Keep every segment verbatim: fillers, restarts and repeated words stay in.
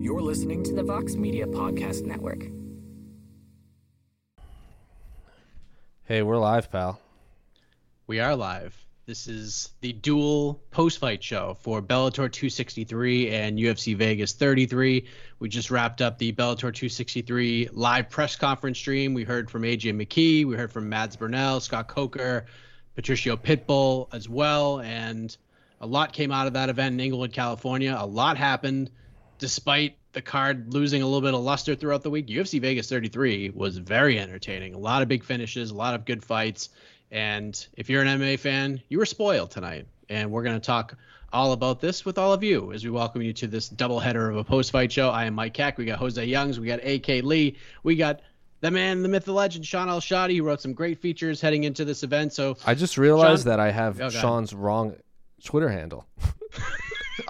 You're listening to the Vox Media Podcast Network. Hey, we're live, pal. We are live. This is the dual post-fight show for Bellator two sixty-three and U F C Vegas thirty-three. We just wrapped up the Bellator two sixty-three live press conference stream. We heard from A J McKee. We heard from Mads Burnell, Scott Coker, Patricio Pitbull as well. And a lot came out of that event in Inglewood, California. A lot happened despite the card losing a little bit of luster throughout the week. U F C Vegas thirty-three was very entertaining. A lot of big finishes, a lot of good fights. And if you're an M M A fan, you were spoiled tonight. And we're going to talk all about this with all of you as we welcome you to this doubleheader of a post-fight show. I am Mike Kack. We got Jose Youngs. We got A K Lee. We got the man, the myth, the legend, Sean El Shadi, who wrote some great features heading into this event. So I just realized Sean, that I have oh, Sean's wrong Twitter handle.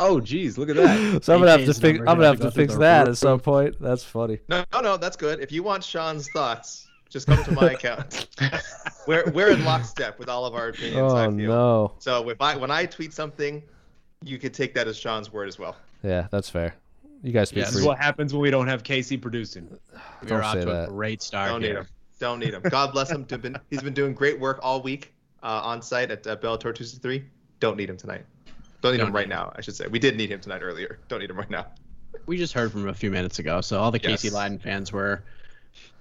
Oh, geez, look at that. So I'm gonna have to fix. I'm gonna have to fix that at some point. That's funny. No, no, no, that's good. If you want Sean's thoughts, just come to my account. We're we're in lockstep with all of our opinions. Oh, I feel. No. So if I when I tweet something, you could take that as Sean's word as well. Yeah, that's fair. You guys be yeah, free. This is what happens when we don't have Casey producing. We don't are off to that. A great start. Don't here. need him. Don't need him. God bless him. He's been doing great work all week uh, on site at uh, Bellator two sixty-three. Don't need him tonight. Don't need Don't him right need. now, I should say. We did need him tonight earlier. Don't need him right now. We just heard from him a few minutes ago, so all the yes. Casey Leiden fans were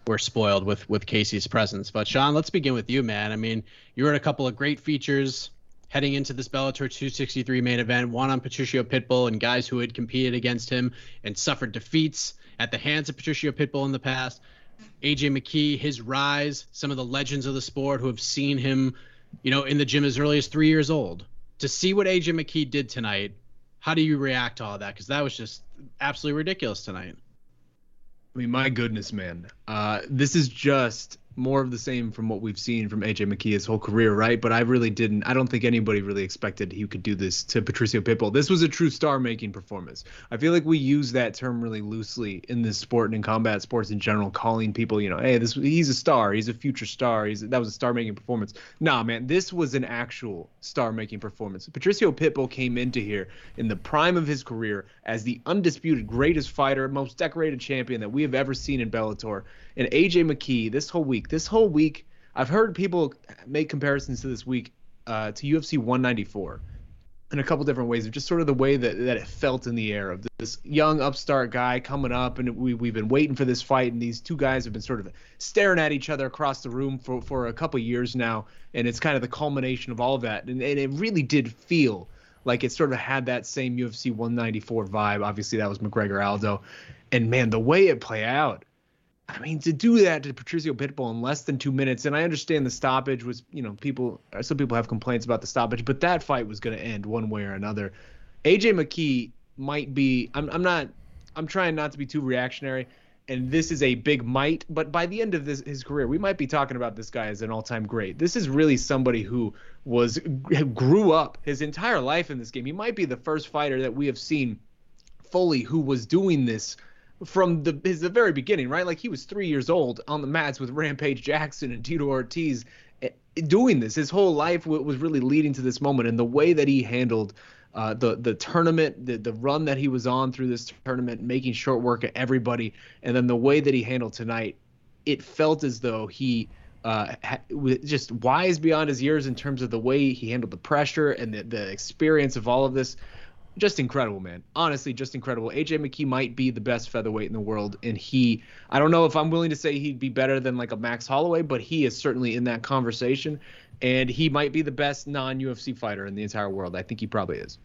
were spoiled with, with Casey's presence. But, Sean, let's begin with you, man. I mean, you wrote a couple of great features heading into this Bellator two sixty-three main event, one on Patricio Pitbull and guys who had competed against him and suffered defeats at the hands of Patricio Pitbull in the past, A J McKee, his rise, some of the legends of the sport who have seen him, you know, in the gym as early as three years old. To see what A J McKee did tonight, how do you react to all of that? Because that was just absolutely ridiculous tonight. I mean, my goodness, man. Uh, this is just more of the same from what we've seen from A J McKee his whole career, right? But I really didn't. I don't think anybody really expected he could do this to Patricio Pitbull. This was a true star-making performance. I feel like we use that term really loosely in this sport and in combat sports in general, calling people, you know, hey, this he's a star. He's a future star. He's that was a star-making performance. Nah, man, this was an actual star-making performance. Patricio Pitbull came into here in the prime of his career as the undisputed greatest fighter, most decorated champion that we have ever seen in Bellator. And A J McKee, this whole week, This whole week, I've heard people make comparisons to this week uh, to U F C one ninety-four in a couple different ways of just sort of the way that, that it felt in the air of this young upstart guy coming up, and we, we've been waiting for this fight, and these two guys have been sort of staring at each other across the room for, for a couple years now, and it's kind of the culmination of all of that, and, and it really did feel like it sort of had that same U F C one ninety-four vibe. Obviously, that was McGregor Aldo, and, man, the way it played out, I mean, to do that to Patricio Pitbull in less than two minutes, and I understand the stoppage was, you know, people, some people have complaints about the stoppage, but that fight was going to end one way or another. A J McKee might be, I'm, I'm not, I'm trying not to be too reactionary. and this is a big might, but by the end of this, his career, we might be talking about this guy as an all-time great. This is really somebody who was grew up his entire life in this game. He might be the first fighter that we have seen fully who was doing this from the his the very beginning, right? Like, he was three years old on the mats with Rampage Jackson and Tito Ortiz doing this. His whole life was really leading to this moment, and the way that he handled Uh, the the tournament, the, the run that he was on through this tournament, making short work of everybody, and then the way that he handled tonight, it felt as though he uh, ha- was just wise beyond his years in terms of the way he handled the pressure and the, the experience of all of this. Just incredible, man. Honestly, just incredible. A J McKee might be the best featherweight in the world, and he – I don't know if I'm willing to say he'd be better than like a Max Holloway, but he is certainly in that conversation, and he might be the best non-U F C fighter in the entire world. I think he probably is.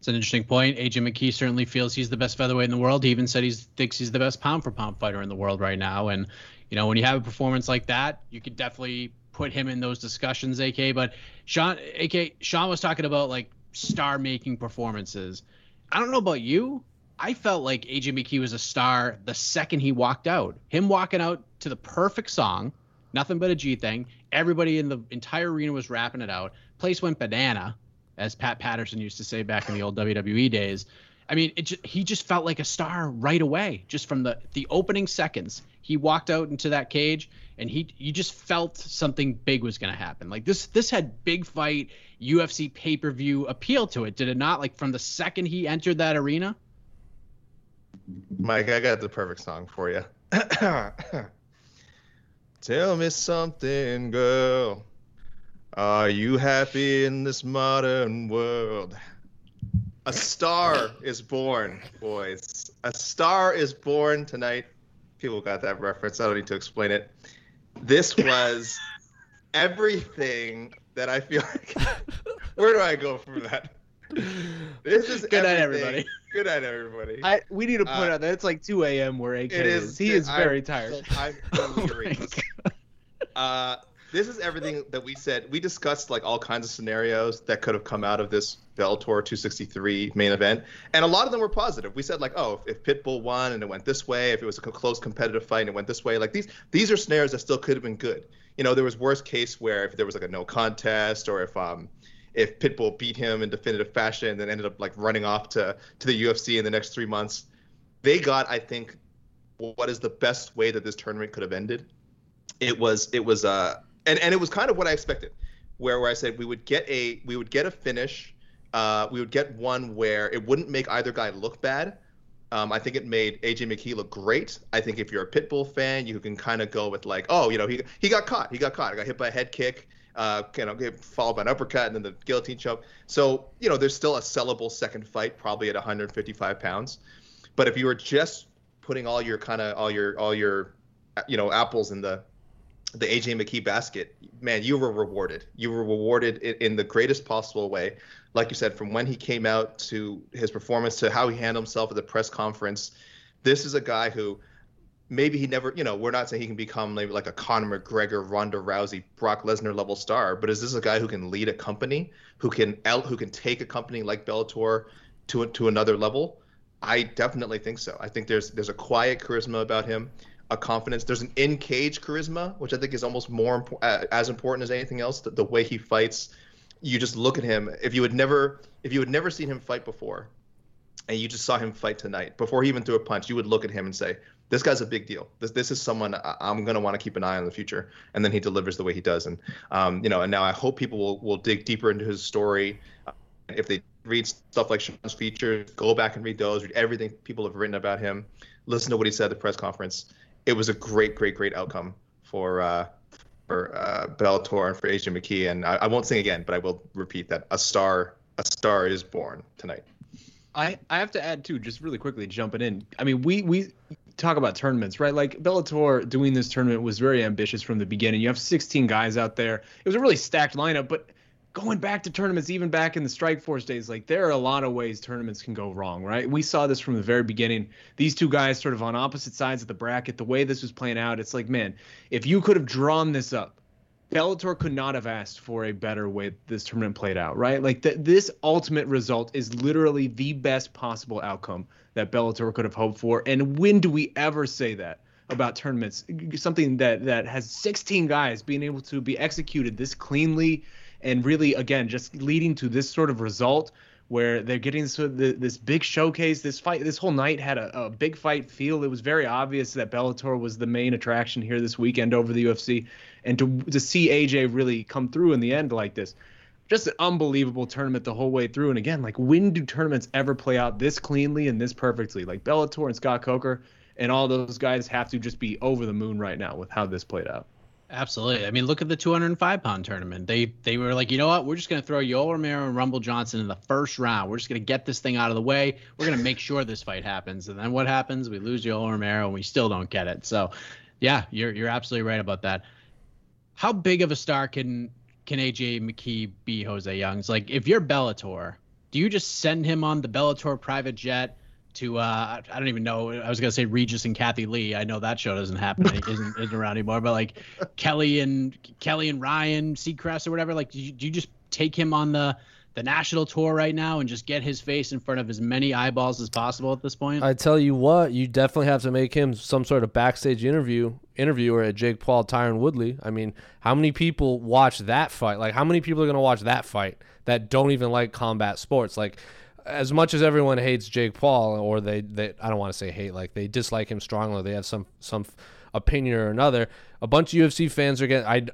It's an interesting point. A J McKee certainly feels he's the best featherweight in the world. He even said he thinks he's the best pound-for-pound fighter in the world right now, and, you know, when you have a performance like that, you could definitely put him in those discussions, A K. But Sean, A K, Sean was talking about, like, star-making performances. I don't know about you. I felt like A J McKee was a star the second he walked out. Him walking out to the perfect song, Nothing But a G Thing. Everybody in the entire arena was rapping it out. Place went banana, as Pat Patterson used to say back in the old W W E days. I mean, it just, he just felt like a star right away, just from the, the opening seconds. He walked out into that cage, and he you just felt something big was going to happen. Like, this this had big fight, U F C pay-per-view appeal to it, did it not? Like, from the second he entered that arena? Mike, I got the perfect song for you. Tell me something, girl. Are you happy in this modern world? A star is born, boys. A star is born tonight. People got that reference. I don't need to explain it. This was everything that I feel like. Where do I go from that? This is Good everything. Night, everybody. Good night, everybody. I, we need to point uh, out that it's like two a.m. where A K is. is. He is very I'm, tired. I'm delirious. Oh uh, this is everything that we said. We discussed like all kinds of scenarios that could have come out of this Bellator two sixty-three main event, and a lot of them were positive. We said like, oh, if, if Pitbull won and it went this way, if it was a close competitive fight and it went this way, like these these are scenarios that still could have been good. You know, there was worst case where if there was like a no contest, or if um if Pitbull beat him in definitive fashion and then ended up like running off to to the U F C in the next three months. They got, I think, what is the best way that this tournament could have ended. It was it was uh and and it was kind of what I expected, where where I said we would get a we would get a finish. Uh, we would get one where it wouldn't make either guy look bad. Um, I think it made A J McKee look great. I think if you're a Pitbull fan, you can kind of go with like, oh, you know, he he got caught. He got caught. I got hit by a head kick, uh, you know, followed by an uppercut, and then the guillotine choke. So, you know, there's still a sellable second fight, probably at one fifty-five pounds. But if you were just putting all your kind of all your all your, you know, apples in the the A J McKee basket, man, you were rewarded. You were rewarded in, in the greatest possible way. Like you said, from when he came out to his performance to how he handled himself at the press conference, this is a guy who maybe he never, you know, we're not saying he can become maybe like a Conor McGregor, Ronda Rousey, Brock Lesnar level star, but is this a guy who can lead a company, who can out, who can take a company like Bellator to to another level? I definitely think so. I think there's there's a quiet charisma about him. A confidence. There's an in-cage charisma, which I think is almost more impo- uh, as important as anything else. The, the way he fights, you just look at him. If you had never, if you had never seen him fight before, and you just saw him fight tonight, before he even threw a punch, you would look at him and say, "This guy's a big deal. This this is someone I, I'm gonna want to keep an eye on in the future." And then he delivers the way he does. And um, you know, and now I hope people will will dig deeper into his story. Uh, if they read stuff like Sean's features, go back and read those. Read everything people have written about him. Listen to what he said at the press conference. It was a great, great, great outcome for uh, for uh, Bellator and for A J McKee. And I, I won't sing again, but I will repeat that a star, a star is born tonight. I, I have to add too, just really quickly jumping in. I mean, we we talk about tournaments, right? Like Bellator doing this tournament was very ambitious from the beginning. You have sixteen guys out there. It was a really stacked lineup, but going back to tournaments, even back in the Strikeforce days, like there are a lot of ways tournaments can go wrong, right? We saw this from the very beginning. These two guys sort of on opposite sides of the bracket, the way this was playing out, it's like, man, if you could have drawn this up Bellator could not have asked for a better way this tournament played out, right? Like, th- this ultimate result is literally the best possible outcome that Bellator could have hoped for. And when do we ever say that about tournaments? Something that, that has sixteen guys being able to be executed this cleanly and really, again, just leading to this sort of result where they're getting so the, this big showcase. This fight, this whole night had a, a big fight feel. It was very obvious that Bellator was the main attraction here this weekend over the U F C. And to to see A J really come through in the end like this, just an unbelievable tournament the whole way through. And again, like, when do tournaments ever play out this cleanly and this perfectly? Like, Bellator and Scott Coker and all those guys have to just be over the moon right now with how this played out. Absolutely. I mean, look at the two oh five pound tournament. They they were like, you know what? We're just going to throw Yoel Romero and Rumble Johnson in the first round. We're just going to get this thing out of the way. We're going to make sure this fight happens. And then what happens? We lose Yoel Romero and we still don't get it. So, yeah, you're you're absolutely right about that. How big of a star can can A J McKee be, Jose Youngs? Like, if you're Bellator, do you just send him on the Bellator private jet to, uh, I don't even know, I was going to say Regis and Kathy Lee. I know that show doesn't happen, isn't, isn't around anymore, but like Kelly and Kelly and Ryan Seacrest or whatever, like, do you, do you just take him on the, the national tour right now and just get his face in front of as many eyeballs as possible at this point? I tell you what, you definitely have to make him some sort of backstage interview interviewer at Jake Paul, Tyron Woodley. I mean, how many people watch that fight? Like, how many people are going to watch that fight that don't even like combat sports? Like, as much as everyone hates Jake Paul, or they, they I don't want to say hate, like they dislike him strongly, they have some some opinion or another, a bunch of U F C fans are getting, I,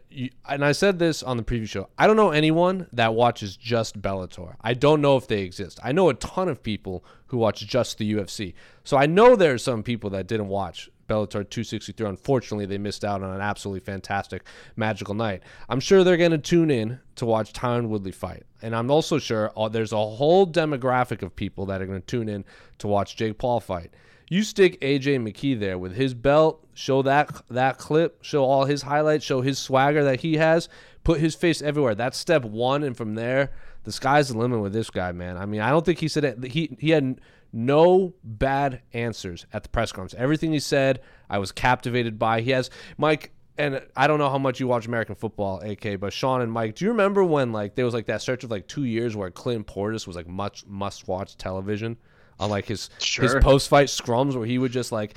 and I said this on the preview show, I don't know anyone that watches just Bellator. I don't know if they exist. I know a ton of people who watch just the U F C. So I know there are some people that didn't watch Bellator two sixty-three. Unfortunately, they missed out on an absolutely fantastic, magical night. I'm sure they're going to tune in to watch Tyron Woodley fight. And I'm also sure there's a whole demographic of people that are going to tune in to watch Jake Paul fight. You stick A J McKee there with his belt, show that that clip, show all his highlights, show his swagger that he has, put his face everywhere. That's step one, and from there, the sky's the limit with this guy, man. I mean, I don't think he said it. He, he had no bad answers at the press conference. Everything he said, I was captivated by. He has, Mike, and I don't know how much you watch American football, A K, but Sean and Mike, do you remember when, like, there was, like, that stretch of, like, two years where Clint Portis was, like, much must-watch television? On like his sure. his post-fight scrums where he would just like,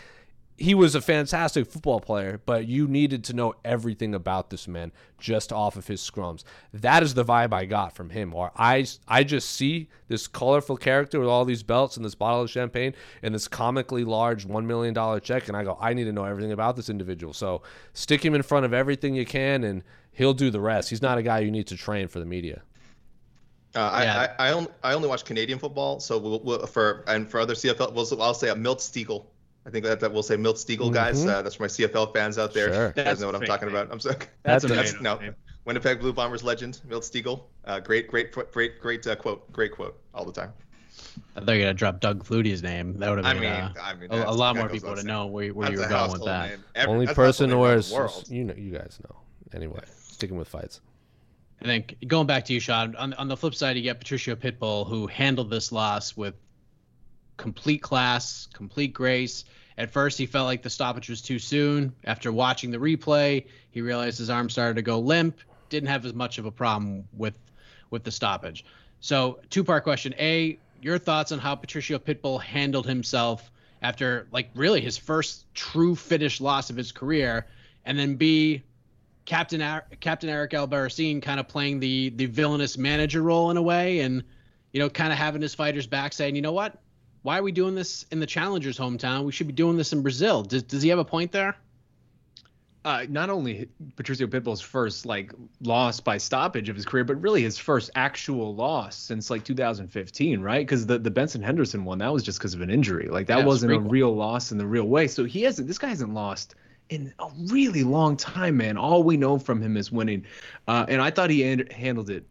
he was a fantastic football player, but you needed to know everything about this man just off of his scrums. That is the vibe I got from him. Or I, I just see this colorful character with all these belts and this bottle of champagne and this comically large one million dollars check, and I go, I need to know everything about this individual. So stick him in front of everything you can, and he'll do the rest. He's not a guy you need to train for the media. Uh, yeah. I, I, I only I only watch Canadian football, so we'll, we'll, for and for other C F L, we'll, I'll say a Milt Stegall. I think that, that we'll say Milt Stegall, mm-hmm. guys. Uh, that's for my C F L fans out there. Sure. You guys know what I'm talking name. About. I'm sorry. That's, that's a no. Name. Winnipeg Blue Bombers legend Milt Stegall. Uh, great, great, great, great uh, quote. Great quote all the time. I thought you were gonna drop Doug Flutie's name. That would have been, I mean, uh, I mean, a, a lot more people would have known where, where you were going with that. Every, Only person who wears, you know, you guys know. Anyway, sticking with fights. And then going back to you, Sean, on, on the flip side, you get Patricio Pitbull, who handled this loss with complete class, complete grace. At first, he felt like the stoppage was too soon. After watching the replay, he realized his arm started to go limp, didn't have as much of a problem with with the stoppage. So two-part question. A, your thoughts on how Patricio Pitbull handled himself after, like, really his first true finish loss of his career. And then B, Captain Ar- Captain Eric Albarracin kind of playing the the villainous manager role in a way, and, you know, kind of having his fighters back saying, you know what, why are we doing this in the challenger's hometown? We should be doing this in Brazil. Does does he have a point there? Uh, not only Patricio Pitbull's first, like, loss by stoppage of his career, but really his first actual loss since, like, two thousand fifteen, right? Because the, the Benson Henderson one, that was just because of an injury. Like, that, that wasn't was a real loss in the real way. So he hasn't, this guy hasn't lost in a really long time, man. All we know from him is winning. Uh, and I thought he hand- handled it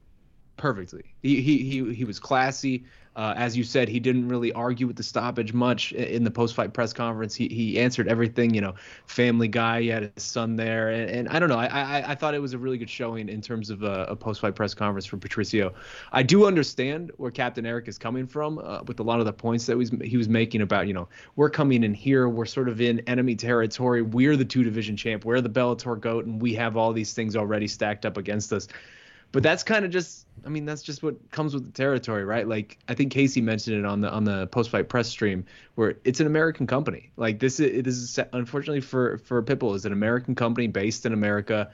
perfectly. He he he, he was classy. Uh, as you said, he didn't really argue with the stoppage much in the post-fight press conference. He he answered everything, you know, Family Guy. He had his son there. And, and I don't know. I, I I thought it was a really good showing in terms of a, a post-fight press conference from Patricio. I do understand where Captain Eric is coming from uh, with a lot of the points that he was making about, you know, we're coming in here. We're sort of in enemy territory. We're the two-division champ. We're the Bellator GOAT, and we have all these things already stacked up against us. But that's kind of just, I mean, that's just what comes with the territory, right? Like, I think Casey mentioned it on the on the post-fight press stream, where it's an American company. Like, this is, this is unfortunately for for Pitbull, is an American company based in America.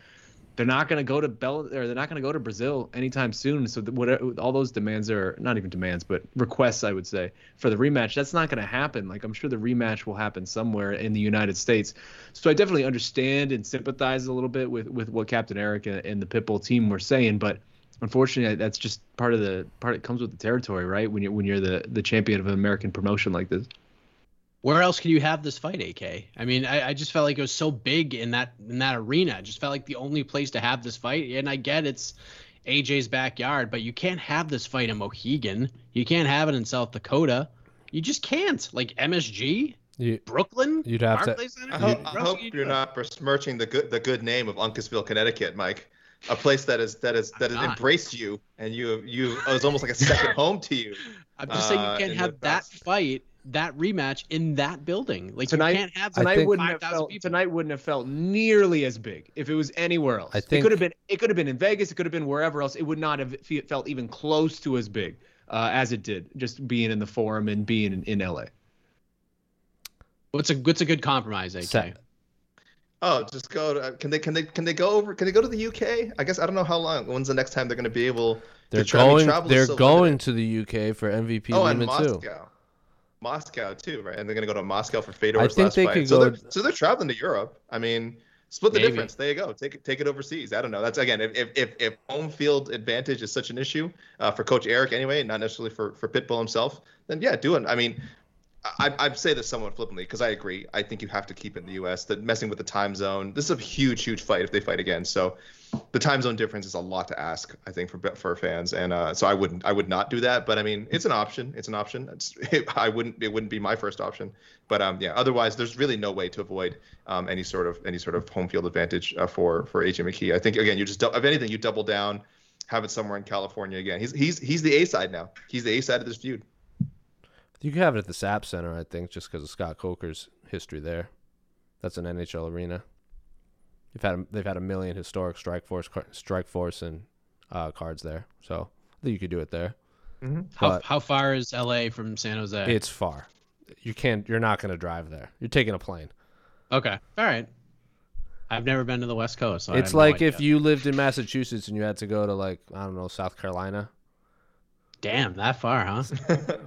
They're not going to go to Bell, or they're not going to go to Brazil anytime soon. So what all those demands are, not even demands, but requests, I would say, for the rematch, that's not going to happen. Like, I'm sure the rematch will happen somewhere in the United States. So I definitely understand and sympathize a little bit with, with what Captain Eric and the Pitbull team were saying, but unfortunately, that's just part of the part that comes with the territory, right? When you when you're the the champion of an American promotion like this. Where else can you have this fight, A K? I mean, I, I just felt like it was so big in that in that arena. It just felt like the only place to have this fight. And I get it's A J's backyard, but you can't have this fight in Mohegan. You can't have it in South Dakota. You just can't. Like M S G, you, Brooklyn. You'd have to. I hope, I hope you're not besmirching the good the good name of Uncasville, Connecticut, Mike. A place that is that is that has embraced you, and you you it was almost like a second home to you. I'm just uh, saying you can't have that fight. That rematch in that building, like tonight, you can't have tonight. Wouldn't have felt, tonight wouldn't have felt nearly as big if it was anywhere else. I think it could have been. It could have been in Vegas. It could have been wherever else. It would not have felt even close to as big uh, as it did, just being in the Forum and being in, in L A. What's a what's a good compromise, A K? Set. Oh, just go. To, can they can they can they go over? Can they go to the U K? I guess I don't know how long. When's the next time they're going to be able? They're to going. Travel they're so going limited. To the U K for M V P. Oh, and Moscow. Too. Moscow too, right? And they're gonna go to Moscow for Fedor's last fight. So they're, so they're traveling to Europe. I mean, split the difference. There you go. Take it, take it overseas. I don't know. That's again, if if if home field advantage is such an issue uh, for Coach Eric anyway, not necessarily for for Pitbull himself, then yeah, do it. I mean, I I'd say this somewhat flippantly because I agree. I think you have to keep it in the U S. That messing with the time zone. This is a huge huge fight if they fight again. So the time zone difference is a lot to ask, I think, for for fans, and uh, so I wouldn't, I would not do that. But I mean, it's an option. It's an option. It's, it, I wouldn't, it wouldn't be my first option. But um, yeah. Otherwise, there's really no way to avoid um, any sort of any sort of home field advantage uh, for for A J McKee. I think again, you just if anything, you double down, have it somewhere in California again. He's he's he's the A side now. He's the A side of this feud. You can have it at the S A P Center, I think, just because of Scott Coker's history there. That's an N H L arena. They've had they've had a million historic strike force strike force and uh, cards there, so I think you could do it there. Mm-hmm. How how far is L A from San Jose? It's far. You can't. You're not going to drive there. You're taking a plane. Okay. All right. I've never been to the West Coast. So it's like no if you lived in Massachusetts and you had to go to like I don't know South Carolina. Damn, that far, huh?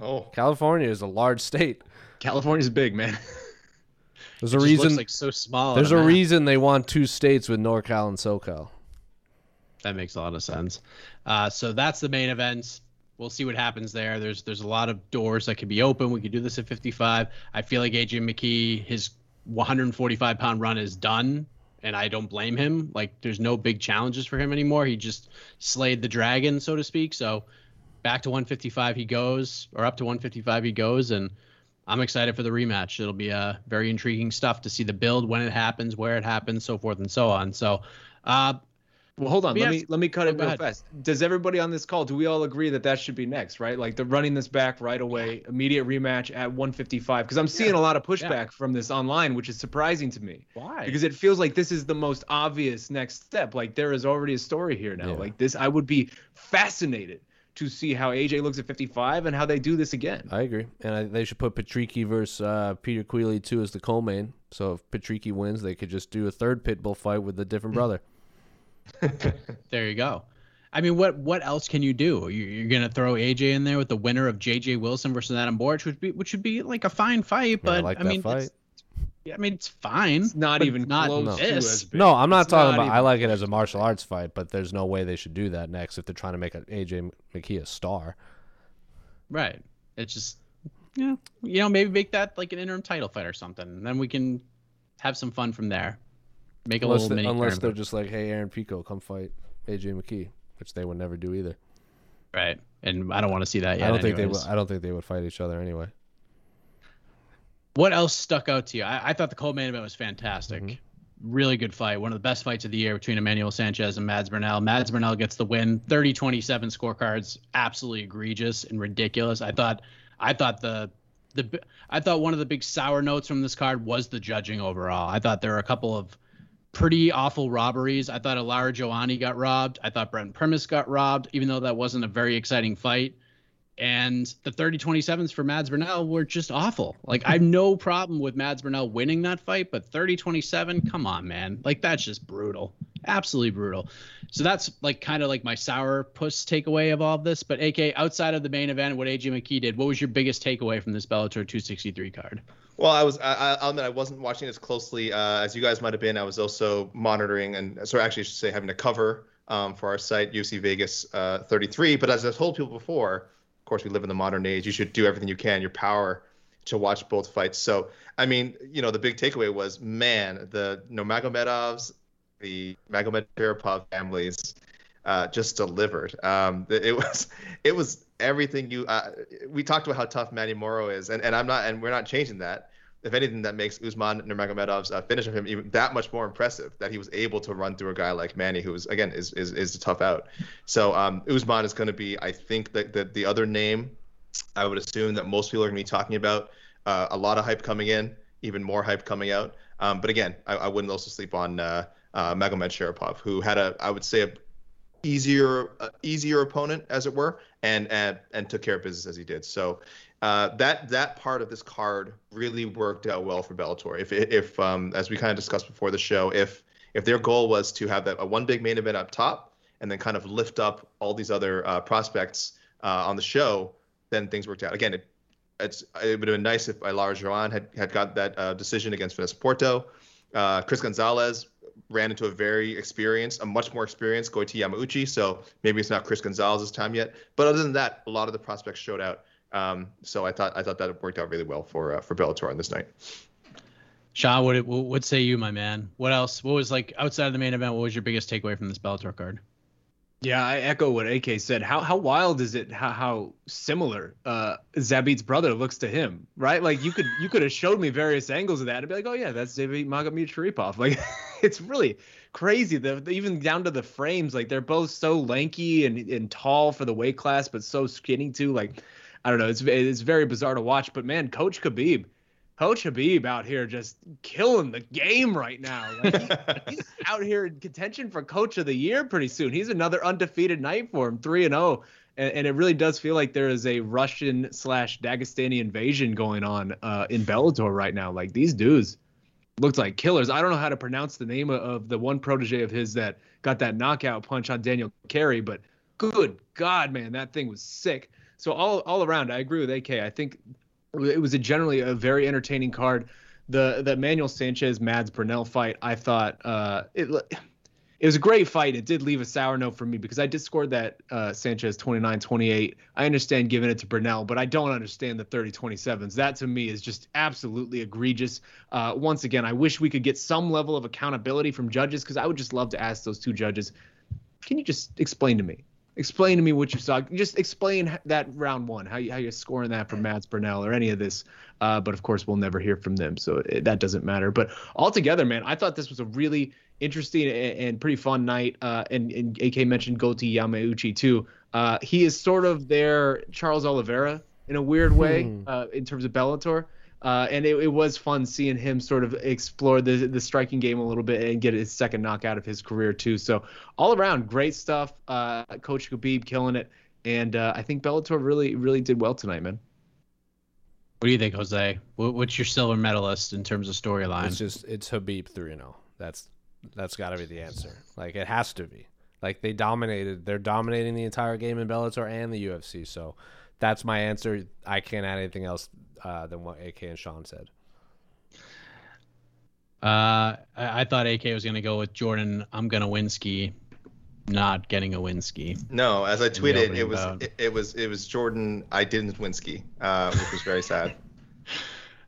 Oh, California is a large state. California's big, man. There's a reason. Looks like so small. There's a map. Reason they want two states with NorCal and SoCal. That makes a lot of sense. Uh, so that's the main event. We'll see what happens there. There's there's a lot of doors that could be open. We could do this at fifty-five. I feel like A J McKee, his one forty-five pound run is done, and I don't blame him. Like there's no big challenges for him anymore. He just slayed the dragon, so to speak. So back to one fifty-five he goes, or up to one fifty-five he goes, and I'm excited for the rematch. It'll be uh, very intriguing stuff to see the build, when it happens, where it happens, so forth and so on. So, uh, well, hold on. Let me let me cut it real fast. Does everybody on this call, do we all agree that that should be next, right? Like they're running this back right away, immediate rematch at one fifty-five? Because I'm seeing a lot of pushback from this online, which is surprising to me. Why? Because it feels like this is the most obvious next step. Like there is already a story here now. Yeah. Like this, I would be fascinated to see how A J looks at fifty-five and how they do this again. I agree. And I, they should put Patricio versus uh, Peter Queeley, too, as the co-main. So if Patricio wins, they could just do a third Pitbull fight with a different brother. There you go. I mean, what what else can you do? You, you're going to throw A J in there with the winner of J J Wilson versus Adam Borch, which, be, which would be like a fine fight. But, yeah, I like I that mean, fight. Yeah, I mean, it's fine. It's not even it's not close. This. No, I'm not it's talking not about. I like it as a martial arts fight, but there's no way they should do that next if they're trying to make an A J McKee a star. Right. It's just, yeah, you know, maybe make that like an interim title fight or something, and then we can have some fun from there. Make a unless little they, mini unless they're just like, hey, Aaron Pico, come fight A J McKee, which they would never do either. Right. And I don't want to see that yet. I don't anyways. think they will. I don't think they would fight each other anyway. What else stuck out to you? I, I thought the co-main event was fantastic. Mm-hmm. Really good fight. One of the best fights of the year between Emmanuel Sanchez and Mads Burnell. Mads Burnell gets the win. thirty twenty-seven scorecards. Absolutely egregious and ridiculous. I thought I thought the the I thought one of the big sour notes from this card was the judging overall. I thought there were a couple of pretty awful robberies. I thought Elara Joanni got robbed. I thought Brenton Primus got robbed, even though that wasn't a very exciting fight. And the thirty twenty-sevens for Mads Burnell were just awful. Like, I have no problem with Mads Burnell winning that fight, but thirty twenty-seven, come on, man. Like, that's just brutal. Absolutely brutal. So that's, like, kind of like my sour puss takeaway of all of this. But, A K, outside of the main event, what A J McKee did, what was your biggest takeaway from this Bellator two sixty-three card? Well, I was, I, I'll admit I wasn't watching as closely uh, as you guys might have been. I was also monitoring and, so actually I should say, having to cover um, for our site, U F C Vegas uh, thirty-three. But as I told people before, of course, we live in the modern age. You should do everything you can, your power, to watch both fights. So, I mean, you know, the big takeaway was, man, the Nurmagomedovs, the Magomed-Sharapov families uh, just delivered. Um, it was, it was everything you. Uh, we talked about how tough Manny Moro is, and, and I'm not, and we're not changing that. If anything, that makes Usman Nurmagomedov's uh, finish of him even that much more impressive, that he was able to run through a guy like Manny, who is, again, is is is a tough out. So um, Usman is going to be, I think, the, the, the other name I would assume that most people are going to be talking about. Uh, a lot of hype coming in, even more hype coming out. Um, but again, I, I wouldn't also sleep on uh, uh, Magomed Sharapov, who had a, I would say, a easier uh, easier opponent, as it were, and, and and took care of business as he did. So uh, that that part of this card really worked out well for Bellator. If if um, as we kind of discussed before the show, if if their goal was to have that uh, one big main event up top and then kind of lift up all these other uh, prospects uh, on the show, then things worked out. Again, it it's, it would have been nice if Elara Joanni had had got that uh, decision against Vanessa Porto. Uh, Chris Gonzalez ran into a very experienced, a much more experienced Goiti Yamauchi. So maybe it's not Chris Gonzalez's time yet. But other than that, a lot of the prospects showed out. Um, so I thought I thought that worked out really well for uh, for Bellator on this night. Sean, what what say you, my man? What else? What was, like, outside of the main event? What was your biggest takeaway from this Bellator card? Yeah, I echo what A K said. How how wild is it? How how similar uh, Zabit's brother looks to him, right? Like, you could you could have showed me various angles of that and be like, oh yeah, that's Zabit Magomed Sharipov. Like, it's really crazy. The, the even down to the frames, like, they're both so lanky and and tall for the weight class, but so skinny too. Like, I don't know, it's it's very bizarre to watch. But man, Coach Khabib. Coach Khabib out here just killing the game right now. Like, he, he's out here in contention for Coach of the Year pretty soon. He's another undefeated night for him, three and oh. And, and it really does feel like there is a Russian slash Dagestani invasion going on uh, in Bellator right now. Like, these dudes looked like killers. I don't know how to pronounce the name of, of the one protege of his that got that knockout punch on Daniel Carey, but good God, man, that thing was sick. So all all around, I agree with A K. I think it was a generally a very entertaining card. The the Manuel Sanchez Mads Burnell fight, I thought uh, it it was a great fight. It did leave a sour note for me because I did score that uh, Sanchez twenty-nine twenty-eight. I understand giving it to Burnell, but I don't understand the thirty twenty-sevens. That to me is just absolutely egregious. Uh, once again, I wish we could get some level of accountability from judges, because I would just love to ask those two judges, can you just explain to me? Explain to me what you saw. Just explain that round one, how, you, how you're scoring that for Mads Burnell or any of this. Uh, but, of course, we'll never hear from them, so it, that doesn't matter. But altogether, man, I thought this was a really interesting and, and pretty fun night. Uh, and, and A K mentioned Goiti Yamauchi, too. Uh, he is sort of their Charles Oliveira in a weird way hmm. uh, in terms of Bellator. Uh, and it, it was fun seeing him sort of explore the the striking game a little bit and get his second knockout of his career, too. So all around, great stuff. Uh, Coach Khabib killing it. And uh, I think Bellator really, really did well tonight, man. What do you think, Jose? What, what's your silver medalist in terms of storyline? It's just it's Khabib three and oh. That's That's got to be the answer. Like, it has to be. Like, they dominated. They're dominating the entire game in Bellator and the U F C. So that's my answer. I can't add anything else Uh, than what A K and Sean said. Uh, I, I thought A K was going to go with Jordan, I'm going to Winski, not getting a Winski. No, as I tweeted, it was it, it was it was Jordan, I didn't Winski, uh, which was very sad.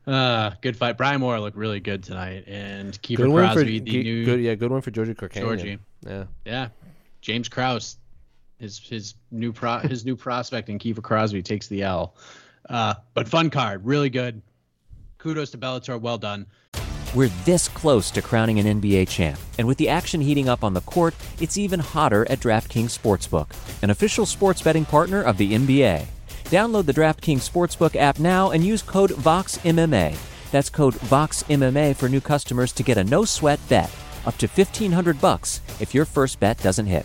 Uh, good fight. Brian Moore looked really good tonight. And Keeper Crosby, for, the good, new... Good, yeah, good one for Georgie Kirkanian. Georgie. Yeah. Yeah. James Krause, His his new pro his new prospect in Kiefer Crosby takes the L. Uh, but fun card, really good. Kudos to Bellator, well done. We're this close to crowning an N B A champ, and with the action heating up on the court, it's even hotter at DraftKings Sportsbook, an official sports betting partner of the N B A. Download the DraftKings Sportsbook app now and use code VOXMMA. That's code VOXMMA for new customers to get a no-sweat bet up to fifteen hundred bucks if your first bet doesn't hit.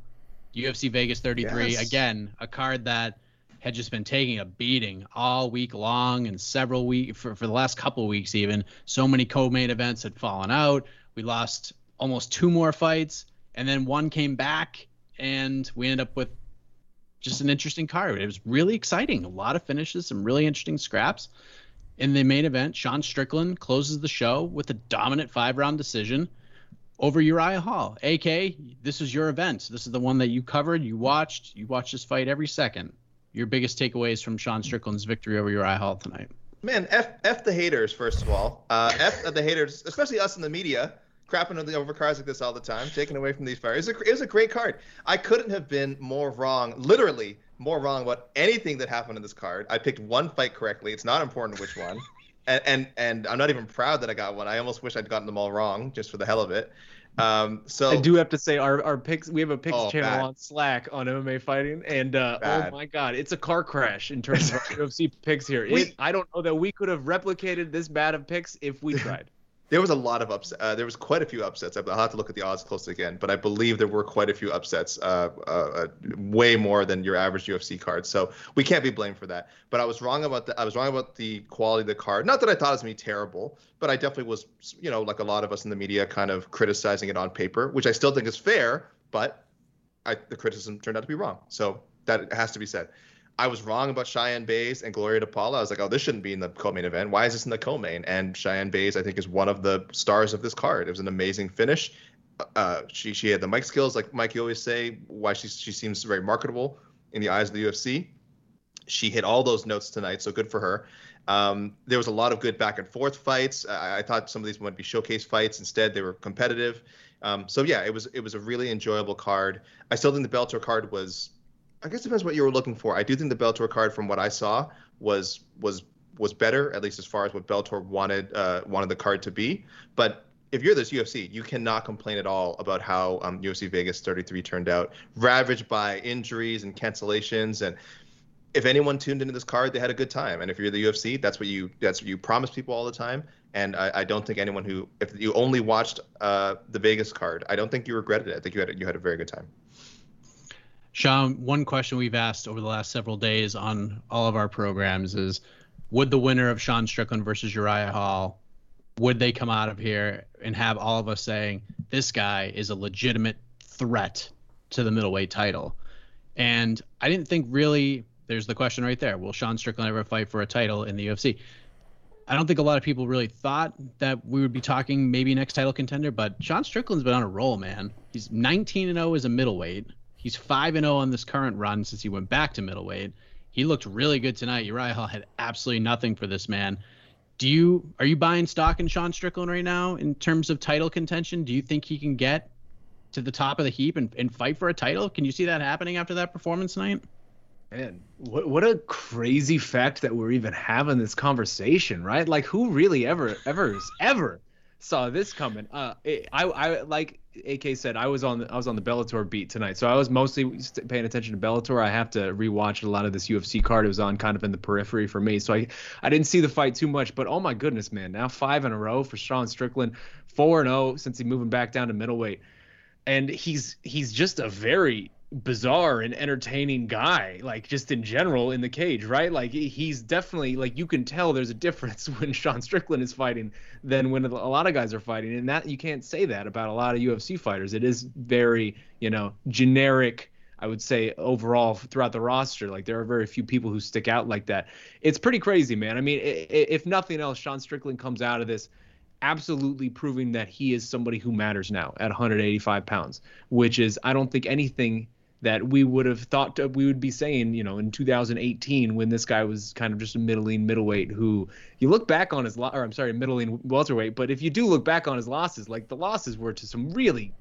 U F C Vegas thirty-three, yes. Again, a card that had just been taking a beating all week long and several weeks for, for the last couple of weeks even. So many co-main events had fallen out. We lost almost two more fights, and then one came back, and we ended up with just an interesting card. It was really exciting. A lot of finishes, some really interesting scraps. In the main event, Sean Strickland closes the show with a dominant five-round decision over Uriah Hall. A K, this is your event. This is the one that you covered, you watched, you watched this fight every second. Your biggest takeaways from Sean Strickland's victory over Uriah Hall tonight? Man, F, F the haters, first of all. Uh, F the haters, especially us in the media, crapping over cards like this all the time, taking away from these fighters. It was a, it was a great card. I couldn't have been more wrong, literally more wrong about anything that happened in this card. I picked one fight correctly. It's not important which one. And, and and I'm not even proud that I got one. I almost wish I'd gotten them all wrong just for the hell of it. Um, so I do have to say our, our picks. We have a picks oh, channel bad. on Slack on M M A Fighting, and uh, oh my god, it's a car crash in terms of our U F C picks here. It, we, I don't know that we could have replicated this bad of picks if we tried. There was a lot of upsets. Uh, there was quite a few upsets. I'll have to look at the odds closely again, but I believe there were quite a few upsets, uh, uh, uh, way more than your average U F C card. So we can't be blamed for that. But I was wrong about the I was wrong about the quality of the card. Not that I thought it was going to be terrible, but I definitely was, you know, like a lot of us in the media, kind of criticizing it on paper, which I still think is fair. But I, the criticism turned out to be wrong. So that has to be said. I was wrong about Cheyenne Bays and Gloria DePaula. I was like, oh, this shouldn't be in the co-main event. Why is this in the co-main? And Cheyenne Bays, I think, is one of the stars of this card. It was an amazing finish. Uh, she she had the mic skills, like Mike, you always say, why she she seems very marketable in the eyes of the U F C. She hit all those notes tonight, so good for her. Um, there was a lot of good back and forth fights. I, I thought some of these might be showcase fights. Instead, they were competitive. Um, so yeah, it was it was a really enjoyable card. I still think the Bellator card was, I guess it depends what you were looking for. I do think the Bellator card, from what I saw, was was was better, at least as far as what Bellator wanted uh, wanted the card to be. But if you're this U F C, you cannot complain at all about how um, U F C Vegas thirty-three turned out, ravaged by injuries and cancellations. And if anyone tuned into this card, they had a good time. And if you're the U F C, that's what you that's what you promise people all the time. And I, I don't think anyone who, if you only watched uh, the Vegas card, I don't think you regretted it. I think you had you had a very good time. Sean, one question we've asked over the last several days on all of our programs is, would the winner of Sean Strickland versus Uriah Hall, would they come out of here and have all of us saying this guy is a legitimate threat to the middleweight title? And I didn't think really there's the question right there. Will Sean Strickland ever fight for a title in the U F C? I don't think a lot of people really thought that we would be talking maybe next title contender, but Sean Strickland's been on a roll, man. He's nineteen and oh as a middleweight. He's five and oh on this current run since he went back to middleweight. He looked really good tonight. Uriah Hall had absolutely nothing for this man. Do you are you buying stock in Sean Strickland right now in terms of title contention? Do you think he can get to the top of the heap and, and fight for a title? Can you see that happening after that performance tonight? Man, what what a crazy fact that we're even having this conversation, right? Like, who really ever ever ever saw this coming? Uh, it, I I like A K said, I was on the, I was on the Bellator beat tonight, so I was mostly paying attention to Bellator. I have to rewatch a lot of this U F C card. It was on kind of in the periphery for me, so I I didn't see the fight too much. But oh my goodness, man! Now five in a row for Sean Strickland, four and zero since he's moving back down to middleweight, and he's he's just a very bizarre and entertaining guy, like just in general in the cage, right? Like he's definitely, like, you can tell there's a difference when Sean Strickland is fighting than when a lot of guys are fighting, and that you can't say that about a lot of U F C fighters. It is very, you know, generic, I would say, overall throughout the roster. Like, there are very few people who stick out like that. It's pretty crazy, man. I mean, if nothing else, Sean Strickland comes out of this absolutely proving that he is somebody who matters now at one hundred eighty-five pounds, which is, I don't think anything that we would have thought we would be saying, you know, in two thousand eighteen, when this guy was kind of just a middling middleweight who you look back on his, lo- or I'm sorry, middling welterweight. But if you do look back on his losses, like the losses were to some really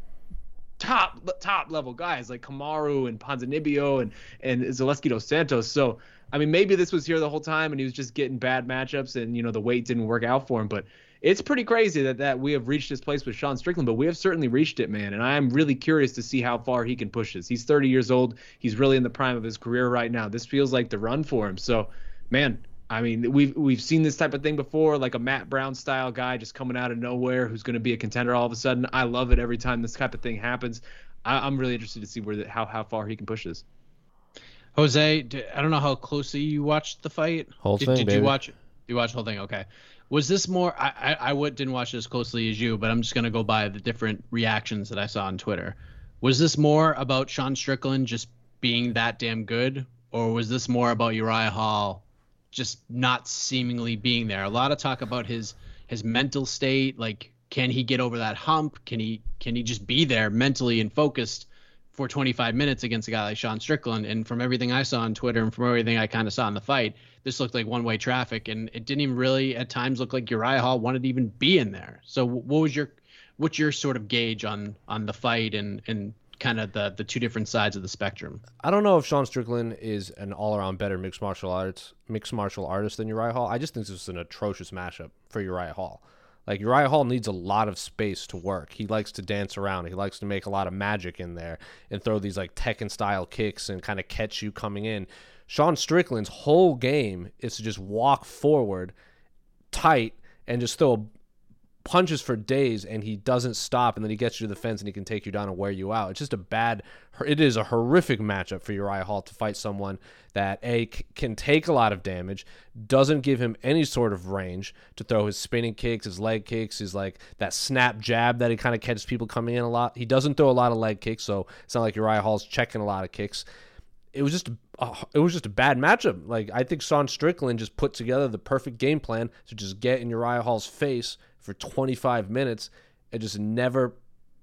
top, top level guys like Kamaru and Ponzinibbio and, and Zaleski Dos Santos. So, I mean, maybe this was here the whole time and he was just getting bad matchups and, you know, the weight didn't work out for him, but it's pretty crazy that, that we have reached this place with Sean Strickland, but we have certainly reached it, man. And I am really curious to see how far he can push this. He's thirty years old. He's really in the prime of his career right now. This feels like the run for him. So, man, I mean, we've we've seen this type of thing before, like a Matt Brown style guy just coming out of nowhere who's going to be a contender all of a sudden. I love it every time this type of thing happens. I, I'm really interested to see where the, how how far he can push this. Jose, I don't know how closely you watched the fight. Whole did, thing, did baby. you watch? You watched the whole thing, okay. Was this more, I, I, I would, didn't watch it as closely as you, but I'm just going to go by the different reactions that I saw on Twitter. Was this more about Sean Strickland just being that damn good, or was this more about Uriah Hall just not seemingly being there? A lot of talk about his his mental state, like, can he get over that hump? Can he can he just be there mentally and focused for twenty-five minutes against a guy like Sean Strickland? And from everything I saw on Twitter and from everything I kind of saw in the fight, this looked like one-way traffic, and it didn't even really at times look like Uriah Hall wanted to even be in there. So what was your what's your sort of gauge on on the fight and and kind of the the two different sides of the spectrum? I don't know if Sean Strickland is an all-around better mixed martial arts mixed martial artist than Uriah Hall. I just think this is an atrocious matchup for Uriah Hall. Like, Uriah Hall needs a lot of space to work. He likes to dance around. He likes to make a lot of magic in there and throw these, like, Tekken-style kicks and kind of catch you coming in. Sean Strickland's whole game is to just walk forward tight and just throw punches for days, and he doesn't stop, and then he gets you to the fence and he can take you down and wear you out. It's just a bad – it is a horrific matchup for Uriah Hall to fight someone that, A, c- can take a lot of damage, doesn't give him any sort of range to throw his spinning kicks, his leg kicks, his, like, that snap jab that he kind of catches people coming in a lot. He doesn't throw a lot of leg kicks, so it's not like Uriah Hall's checking a lot of kicks. It was just uh, it was just a bad matchup. Like, I think Sean Strickland just put together the perfect game plan to just get in Uriah Hall's face for twenty-five minutes and just never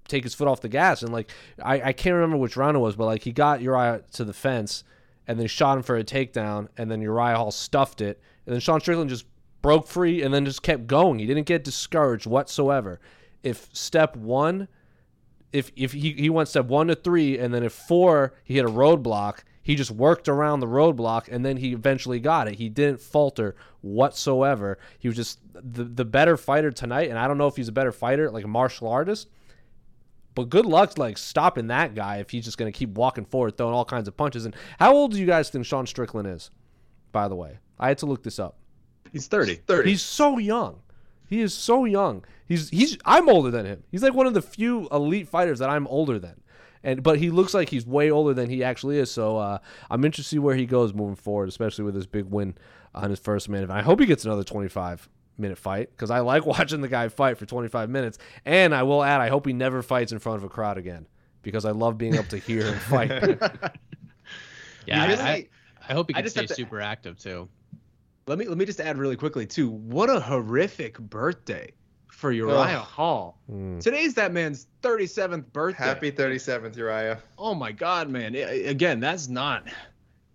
take his foot off the gas. And, like, I, I can't remember which round it was, but, like, he got Uriah to the fence and then shot him for a takedown, and then Uriah Hall stuffed it, and then Sean Strickland just broke free and then just kept going. He didn't get discouraged whatsoever. If step one, if if he, he went step one to three, and then if four, he hit a roadblock, he just worked around the roadblock, and then he eventually got it. He didn't falter whatsoever. He was just the, the better fighter tonight, and I don't know if he's a better fighter, like a martial artist, but good luck, like, stopping that guy if he's just going to keep walking forward, throwing all kinds of punches. And how old do you guys think Sean Strickland is, by the way? I had to look this up. He's thirty. He's, thirty. He's so young. He is so young. He's he's. I'm older than him. He's like one of the few elite fighters that I'm older than. And but he looks like he's way older than he actually is. So uh, I'm interested to see where he goes moving forward, especially with his big win on his first man event. I hope he gets another twenty-five minute fight because I like watching the guy fight for twenty-five minutes. And I will add, I hope he never fights in front of a crowd again because I love being able to hear him fight. yeah, I, I, I hope he can stay to... super active too. Let me let me just add really quickly too. What a horrific birthday for Uriah oh. Hall. Mm. Today's that man's thirty-seventh birthday. Happy thirty-seventh, Uriah. Oh my God, man! It, again, that's not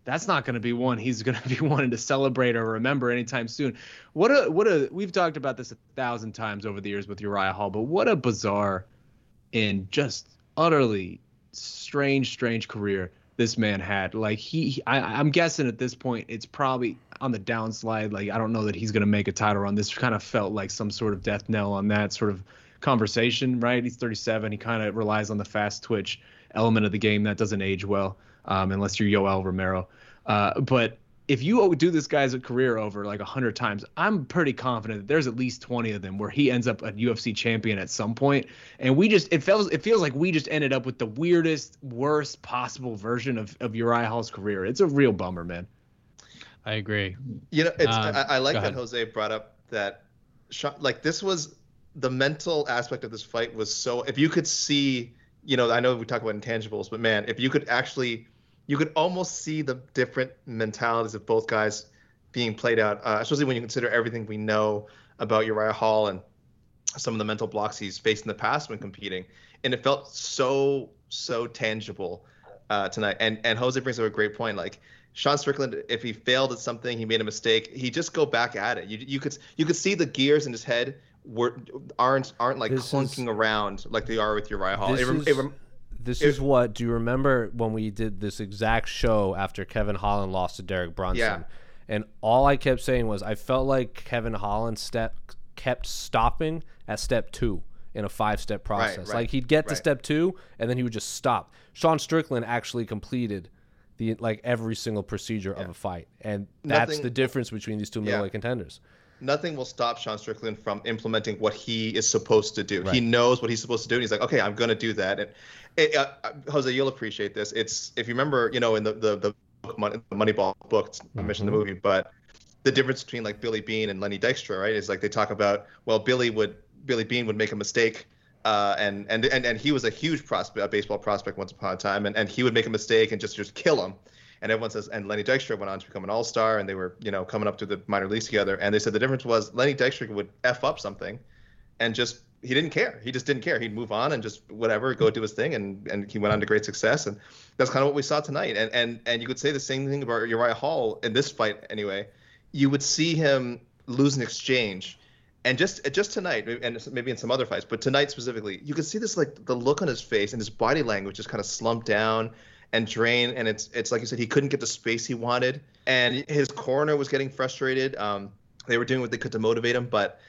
that's not going to be one he's going to be wanting to celebrate or remember anytime soon. What a what a we've talked about this a thousand times over the years with Uriah Hall, but what a bizarre and just utterly strange, strange career this man had. Like he, he I, I'm guessing at this point it's probably on the downslide. Like I don't know that he's gonna make a title run. This kind of felt like some sort of death knell on that sort of conversation, right? He's thirty-seven. He kind of relies on the fast twitch element of the game that doesn't age well, um, unless you're Yoel Romero. Uh, but if you do this guy's career over like a hundred times, I'm pretty confident that there's at least twenty of them where he ends up a U F C champion at some point. And we just, it feels, it feels like we just ended up with the weirdest, worst possible version of, of Uriah Hall's career. It's a real bummer, man. I agree. You know, it's, um, I, I like that ahead. Jose brought up that shot. Like this was the mental aspect of this fight was so, if you could see, you know, I know we talk about intangibles, but man, if you could actually, you could almost see the different mentalities of both guys being played out, uh, especially when you consider everything we know about Uriah Hall and some of the mental blocks he's faced in the past when competing. And it felt so, so tangible uh, tonight. And and Jose brings up a great point. Like Sean Strickland, if he failed at something, he made a mistake, he just go back at it. You you could you could see the gears in his head were aren't aren't like this clunking is, around like they are with Uriah Hall. It, is, it, it, This is what, do you remember when we did this exact show after Kevin Holland lost to Derek Brunson? Yeah. And all I kept saying was I felt like Kevin Holland step kept stopping at step two in a five-step process. Right, right, like he'd get right. to step two, and then he would just stop. Sean Strickland actually completed the like every single procedure yeah. of a fight, and that's Nothing, the difference between these two middleweight yeah. contenders. Nothing will stop Sean Strickland from implementing what he is supposed to do. Right. He knows what he's supposed to do, and he's like, okay, I'm going to do that. And it, uh, Jose, you'll appreciate this. It's if you remember, you know, in the the, the Moneyball book, it's, I mentioned mm-hmm. the movie, but the difference between like Billy Bean and Lenny Dykstra, right, is like they talk about, well, Billy would Billy Bean would make a mistake, uh, and, and and and he was a huge prospect, a baseball prospect once upon a time, and, and he would make a mistake and just just kill him. And everyone says, and Lenny Dykstra went on to become an all-star, and they were, you know, coming up to the minor leagues together. And they said the difference was Lenny Dykstra would F up something and just, he didn't care. He just didn't care. He'd move on and just whatever, go do his thing. And, and he went on to great success. And that's kind of what we saw tonight. And, and, and you could say the same thing about Uriah Hall in this fight anyway. You would see him lose an exchange. And just just tonight, and maybe in some other fights, but tonight specifically, you could see this, like the look on his face and his body language just kind of slumped down and drain, and it's it's like you said, he couldn't get the space he wanted, and his corner was getting frustrated. Um, they were doing what they could to motivate him, but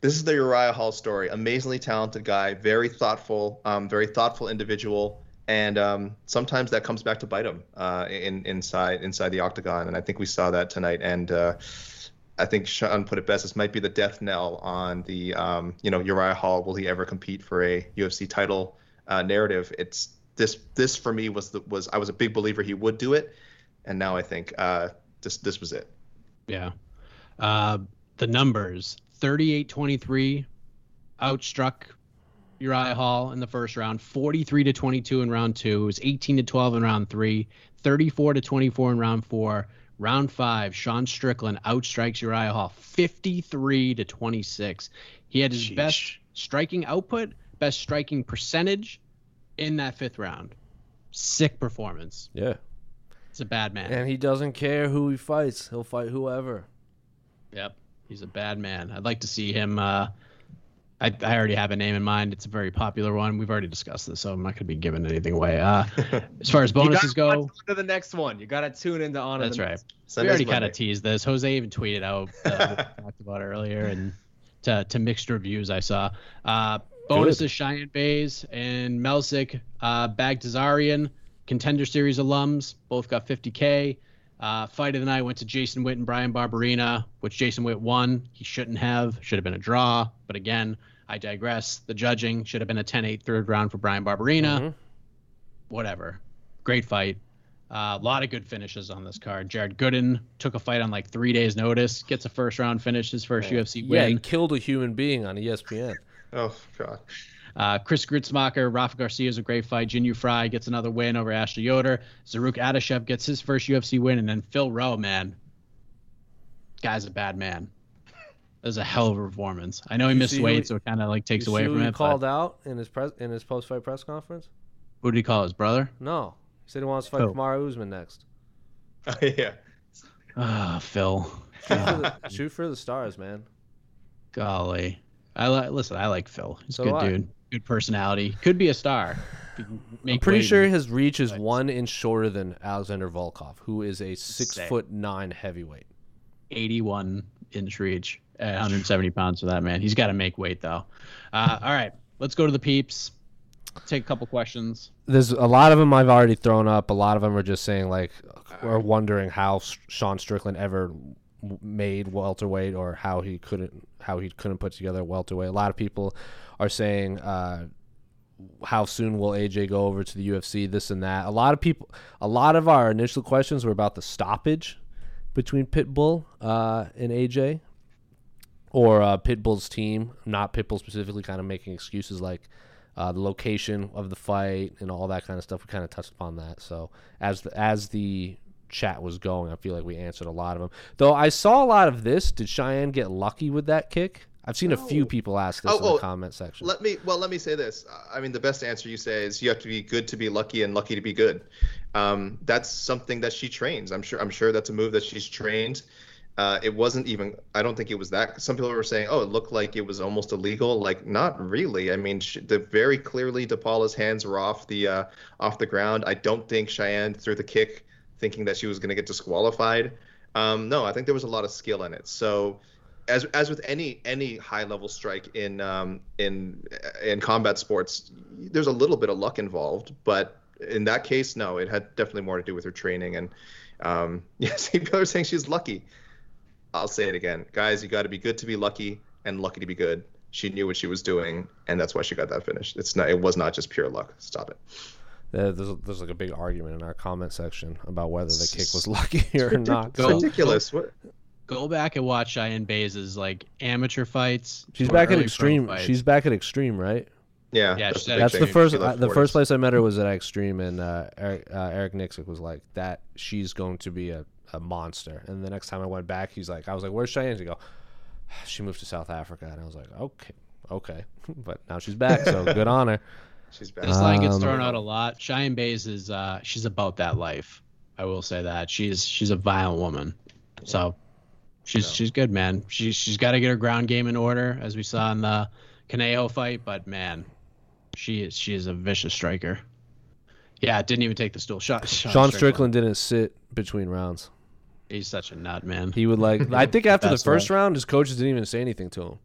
this is the Uriah Hall story. Amazingly talented guy, very thoughtful, um, very thoughtful individual, and um, sometimes that comes back to bite him uh, in inside inside the octagon, and I think we saw that tonight. And uh, I think Sean put it best: this might be the death knell on the um, you know Uriah Hall. Will he ever compete for a U F C title uh, narrative? It's This this for me was the, was I was a big believer he would do it, and now I think uh, this this was it. Yeah, uh, the numbers thirty-eight twenty-three outstruck Uriah Hall in the first round, forty-three to twenty-two in round two, it was eighteen to twelve in round three, thirty-four to twenty-four in round four. Round five, Sean Strickland outstrikes Uriah Hall fifty-three to twenty-six. He had his Sheesh. best striking output, best striking percentage in that fifth round. Sick performance. Yeah. It's a bad man. And he doesn't care who he fights. He'll fight whoever. Yep. He's a bad man. I'd like to see him. Uh, I, I already have a name in mind. It's a very popular one. We've already discussed this, so I'm not going to be giving anything away. Uh, as far as bonuses go. You got to tune into the next one. You got to tune into on. That's right. We already kind of teased this. Jose even tweeted out uh, what we talked about earlier, and to, to mixed reviews I saw. Uh, Bonuses, Good. Cheyenne Bays and Melsick, uh, Bagdasarian, Contender Series alums, both got fifty K. Uh, fight of the night went to Jason Witt and Brian Barberina, which Jason Witt won. He shouldn't have. Should have been a draw. But again, I digress. The judging should have been a ten eight third round for Brian Barberina. Mm-hmm. whatever. Great fight. Uh, a lot of good finishes on this card. Jared Gooden took a fight on like three days' notice, gets a first-round finish, his first oh, U F C win. Yeah, he killed a human being on E S P N. Oh, God. Uh, Chris Grützmacher, Rafa Garcia is a great fight. Jinyu Fry gets another win over Ashley Yoder. Zaruk Adashev gets his first U F C win. And then Phil Rowe, man. Guy's a bad man. That was a hell of a performance. I know he missed weight, he, so it kind of like takes away from it. Who he called out in his, pres- in his post-fight press conference? Who did he call, his brother? No. He said he wants to fight oh. Kamaru Usman next. Oh, yeah. Ah, oh, Phil. Shoot for, the, shoot for the stars, man. Golly. I li- Listen, I like Phil. He's so a good I. dude. Good personality. Could be a star. I'm pretty sure his reach is one inch shorter than Alexander Volkov, who is a six Same. foot nine heavyweight. eighty-one inch reach at one hundred seventy pounds for that man. He's got to make weight though. Uh, all right, let's go to the peeps. Take a couple questions. There's a lot of them I've already thrown up. A lot of them are just saying like, or wondering how Sean Strickland ever made welterweight, or how he couldn't, how he couldn't put together welterweight. A lot of people are saying, uh, how soon will A J go over to the U F C? This and that. A lot of people, a lot of our initial questions were about the stoppage between Pitbull uh, and A J, or uh, Pitbull's team, not Pitbull specifically, kind of making excuses like uh, the location of the fight and all that kind of stuff. We kind of touched upon that. So as the, as the chat was going, I feel like we answered a lot of them. Though I saw a lot of this. Did Cheyenne get lucky with that kick? I've seen no. a few people ask this oh, in the oh, comment section. Let me well, let me say this. I mean, the best answer you say is you have to be good to be lucky and lucky to be good. Um, that's something that she trains. I'm sure. I'm sure that's a move that she's trained. Uh, it wasn't even. I don't think it was that. Some people were saying, "Oh, it looked like it was almost illegal." Like, not really. I mean, she, the very clearly, DePaula's hands were off the uh, off the ground. I don't think Cheyenne threw the kick thinking that she was going to get disqualified. Um, no, I think there was a lot of skill in it. So. As as with any any high level strike in um in in combat sports, there's a little bit of luck involved, but in that case, no, it had definitely more to do with her training. And um, yes, people are saying she's lucky. I'll say it again, guys, you got to be good to be lucky and lucky to be good. She knew what she was doing, and that's why she got that finish. It's not it was not just pure luck. Stop it. Uh, there's, there's like a big argument in our comment section about whether the kick was lucky or it's not. It's ridiculous. What? Go back and watch Cheyenne Bays' like amateur fights. She's back at Extreme. She's back at Extreme, right? Yeah, yeah. That's, that's the first. Uh, the first place I met her was at Extreme, and uh, Eric, uh, Eric Nixick was like, "That she's going to be a, a monster." And the next time I went back, he's like, "I was like, where's Cheyenne?" He go, "She moved to South Africa," and I was like, "Okay, okay," but now she's back, so good on her. She's back. This line gets thrown out a lot. Cheyenne Bays is uh, she's about that life. I will say that she's she's a violent woman. So. She's so. she's good, man. She, she's got to get her ground game in order, as we saw in the Kaneo fight. But, man, she is she is a vicious striker. Yeah, didn't even take the stool. Sean, Sean, Sean Strickland. Strickland didn't sit between rounds. He's such a nut, man. He would, like, I think after the first right. round, his coaches didn't even say anything to him.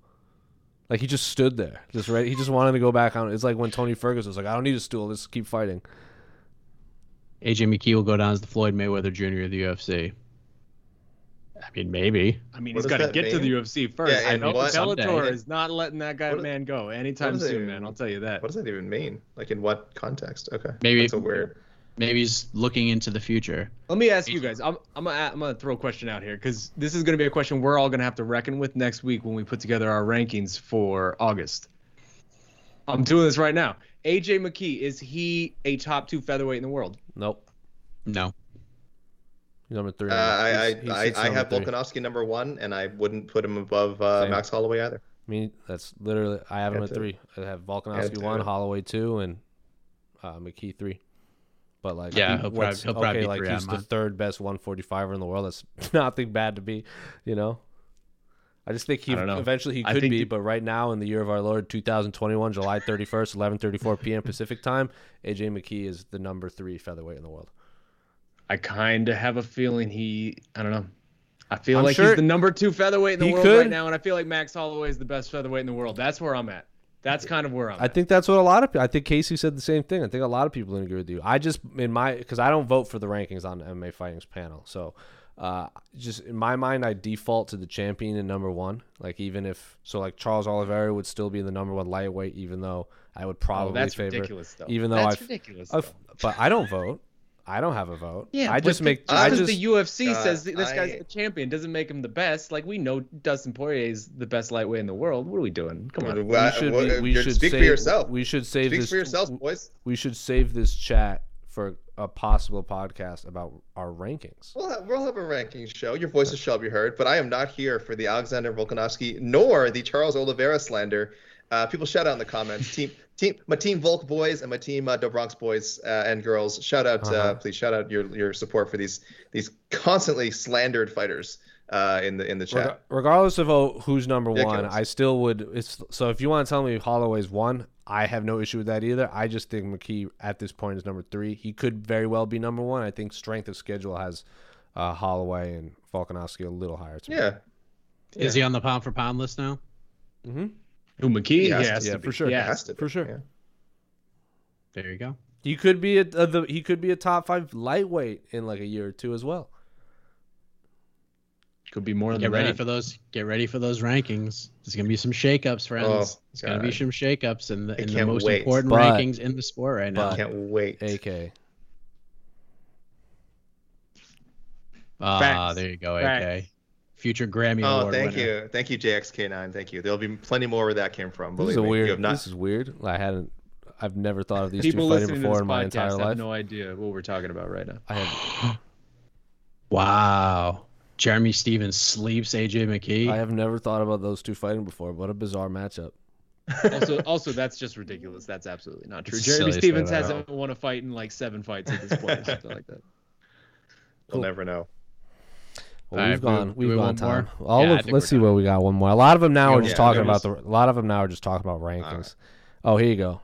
Like, he just stood there. Just right. He just wanted to go back on. It's like when Tony Ferguson was like, I don't need a stool. Let's keep fighting. A J McKee will go down as the Floyd Mayweather Junior of the U F C. I mean, maybe. I mean, what he's got to get mean? to the U F C first. Yeah, I know what, Bellator someday. is not letting that guy what, man go anytime soon, even, man. I'll tell you that. What does that even mean? Like, in what context? Okay. Maybe it's weird. Maybe he's looking into the future. Let me ask you guys. I'm I'm gonna, I'm gonna throw a question out here because this is gonna be a question we're all gonna have to reckon with next week when we put together our rankings for August. I'm doing this right now. A J McKee, is he a top two featherweight in the world? Nope. No. Number three. Uh, I he's, I, he's I, I have three. Volkanovski number one, and I wouldn't put him above uh, Max Holloway either. I mean, that's literally I have him at three. I have Volkanovski one, Holloway two, and uh, McKee three. But like, yeah, he'll probably, he'll probably okay, be like three, he's I'm the not. third best one forty-fiver in the world. That's nothing bad to be, you know. I just think he eventually he could be, the, but right now in the year of our Lord two thousand twenty-one, July thirty-first, eleven thirty-four p.m. Pacific time, A J McKee is the number three featherweight in the world. I kind of have a feeling he, I don't know. I feel I'm like sure he's the number two featherweight in the world could. right now, and I feel like Max Holloway is the best featherweight in the world. That's where I'm at. That's kind of where I'm I at. I think that's what a lot of people, I think Casey said the same thing. I think a lot of people didn't agree with you. I just, in my, because I don't vote for the rankings on the M M A Fighting's panel. So uh, just in my mind, I default to the champion in number one. Like even if, so like Charles Oliveira would still be the number one lightweight, even though I would probably oh, that's favor. That's ridiculous, though. Even though that's I've, ridiculous, I've, though. But I don't vote. I don't have a vote. Yeah, I just the, make. Just I just the U F C uh, says this I, guy's the champion doesn't make him the best. Like, we know Dustin Poirier is the best lightweight in the world. What are we doing? Come on. Well, we should. Well, we, we should speak save, for yourself. We should save speak this. Speak for yourselves, boys. We should save this chat for a possible podcast about our rankings. We'll have, we'll have a rankings show. Your voices shall be heard. But I am not here for the Alexander Volkanovski nor the Charles Oliveira slander. Uh, people shout out in the comments. Team, team, my team Volk boys and my team uh, DeBronx boys uh, and girls. Shout out, uh-huh. uh, please shout out your your support for these these constantly slandered fighters uh, in the in the chat. Reg- regardless of oh, who's number yeah, one, I still would. It's so if you want to tell me Holloway's one, I have no issue with that either. I just think McKee at this point is number three. He could very well be number one. I think strength of schedule has uh, Holloway and Volkanovski a little higher. To yeah. yeah, is he on the pound for pound list now? Mm-hmm. Who, McKee? Yes, yeah, for sure. Yeah, for sure. Yeah. There you go. He could be a, a the, he could be a top five lightweight in like a year or two as well. Could be more. Get than ready that. for those. Get ready for those rankings. There's gonna be some shakeups, friends. Oh, There's God. gonna be some shakeups in the, in the most wait. important but, rankings in the sport right now. I can't wait. A K. Ah, uh, there you go, Facts. A K. Future Grammy oh, Award winner. Oh, thank you. Thank you, J X K nine. Thank you. There'll be plenty more where that came from. This is, a weird, not... this is weird. I hadn't, I've never thought of these People two fighting before to this in my podcast, entire life. I have no idea what we're talking about right now. I have... Wow. Jeremy Stevens sleeps A J McKee. I have never thought about those two fighting before. What a bizarre matchup. also, also, that's just ridiculous. That's absolutely not true. It's Jeremy Stevens hasn't won a fight in like seven fights at this point. Something like that. Cool. We'll never know. Well, we've right, gone. We've we gone time. All yeah, of, let's see what we got. One more. A lot of them now yeah, are just yeah, talking about just... the. A lot of them now are just talking about rankings. Right. Oh, here you go.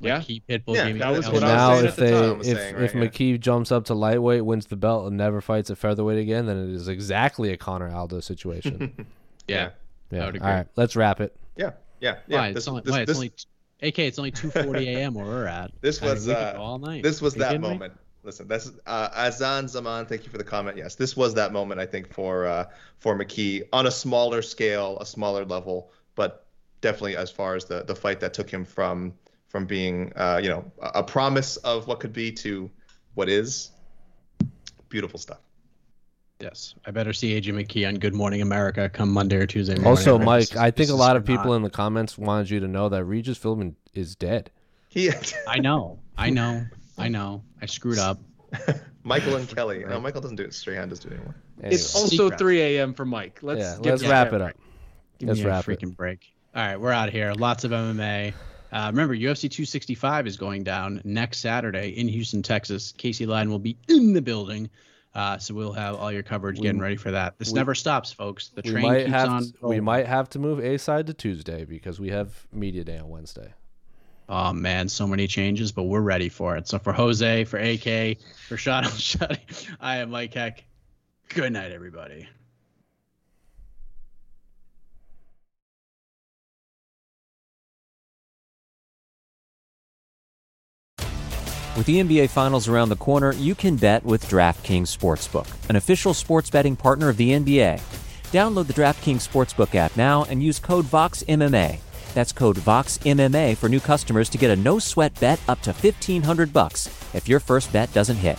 Yeah. McKee, Pitbull, yeah, that was what I was now if they the time, if, saying, right, if yeah. McKee jumps up to lightweight, wins the belt, and never fights at featherweight again, then it is exactly a Conor Aldo situation. yeah. Yeah. I would agree. All right. Let's wrap it. Yeah. Yeah. Yeah. Why, this, it's only, this, why, it's this... only A K. It's only two forty a.m. where we're at. This was all night. This was that moment. Listen, that's uh, Azan Zaman. Thank you for the comment. Yes, this was that moment, I think, for uh, for McKee on a smaller scale, a smaller level, but definitely as far as the, the fight that took him from from being, uh, you know, a promise of what could be to what is. Beautiful stuff. Yes, I better see A J McKee on Good Morning America come Monday or Tuesday morning. Also, Mike, this, I think a lot of people not... in the comments wanted you to know that Regis Philbin is dead. He. I know. I know. I know. I screwed up. Michael and Kelly. No, Michael doesn't do it. Strahan doesn't do it anymore. Anyway. It's also three a.m. for Mike. Let's, yeah, let's wrap it up. Give let's me wrap a freaking it. break. All right, we're out of here. Lots of M M A. Uh, remember, U F C two sixty-five is going down next Saturday in Houston, Texas. Casey Lydon will be in the building. Uh, so we'll have all your coverage we, getting ready for that. This we, never stops, folks. The train keeps on. To, we might have to move A-side to Tuesday because we have media day on Wednesday. Oh, man, so many changes, but we're ready for it. So for Jose, for A K, for Sean Alshadi, I am Mike Heck. Good night, everybody. With the N B A Finals around the corner, you can bet with DraftKings Sportsbook, an official sports betting partner of the N B A. Download the DraftKings Sportsbook app now and use code VOXMMA. That's code VOXMMA for new customers to get a no-sweat bet up to fifteen hundred bucks if your first bet doesn't hit.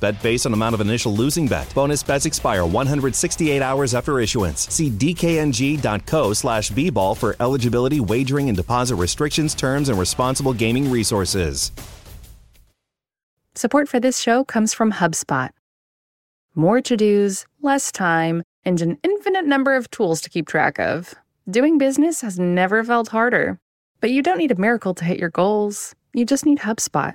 bet based on amount of initial losing bet. Bonus bets expire one hundred sixty-eight hours after issuance. See d k n g dot co slash b ball for eligibility, wagering, and deposit restrictions, terms, and responsible gaming resources. Support for this show comes from HubSpot. More to-dos, less time, and an infinite number of tools to keep track of. Doing business has never felt harder. But you don't need a miracle to hit your goals. You just need HubSpot.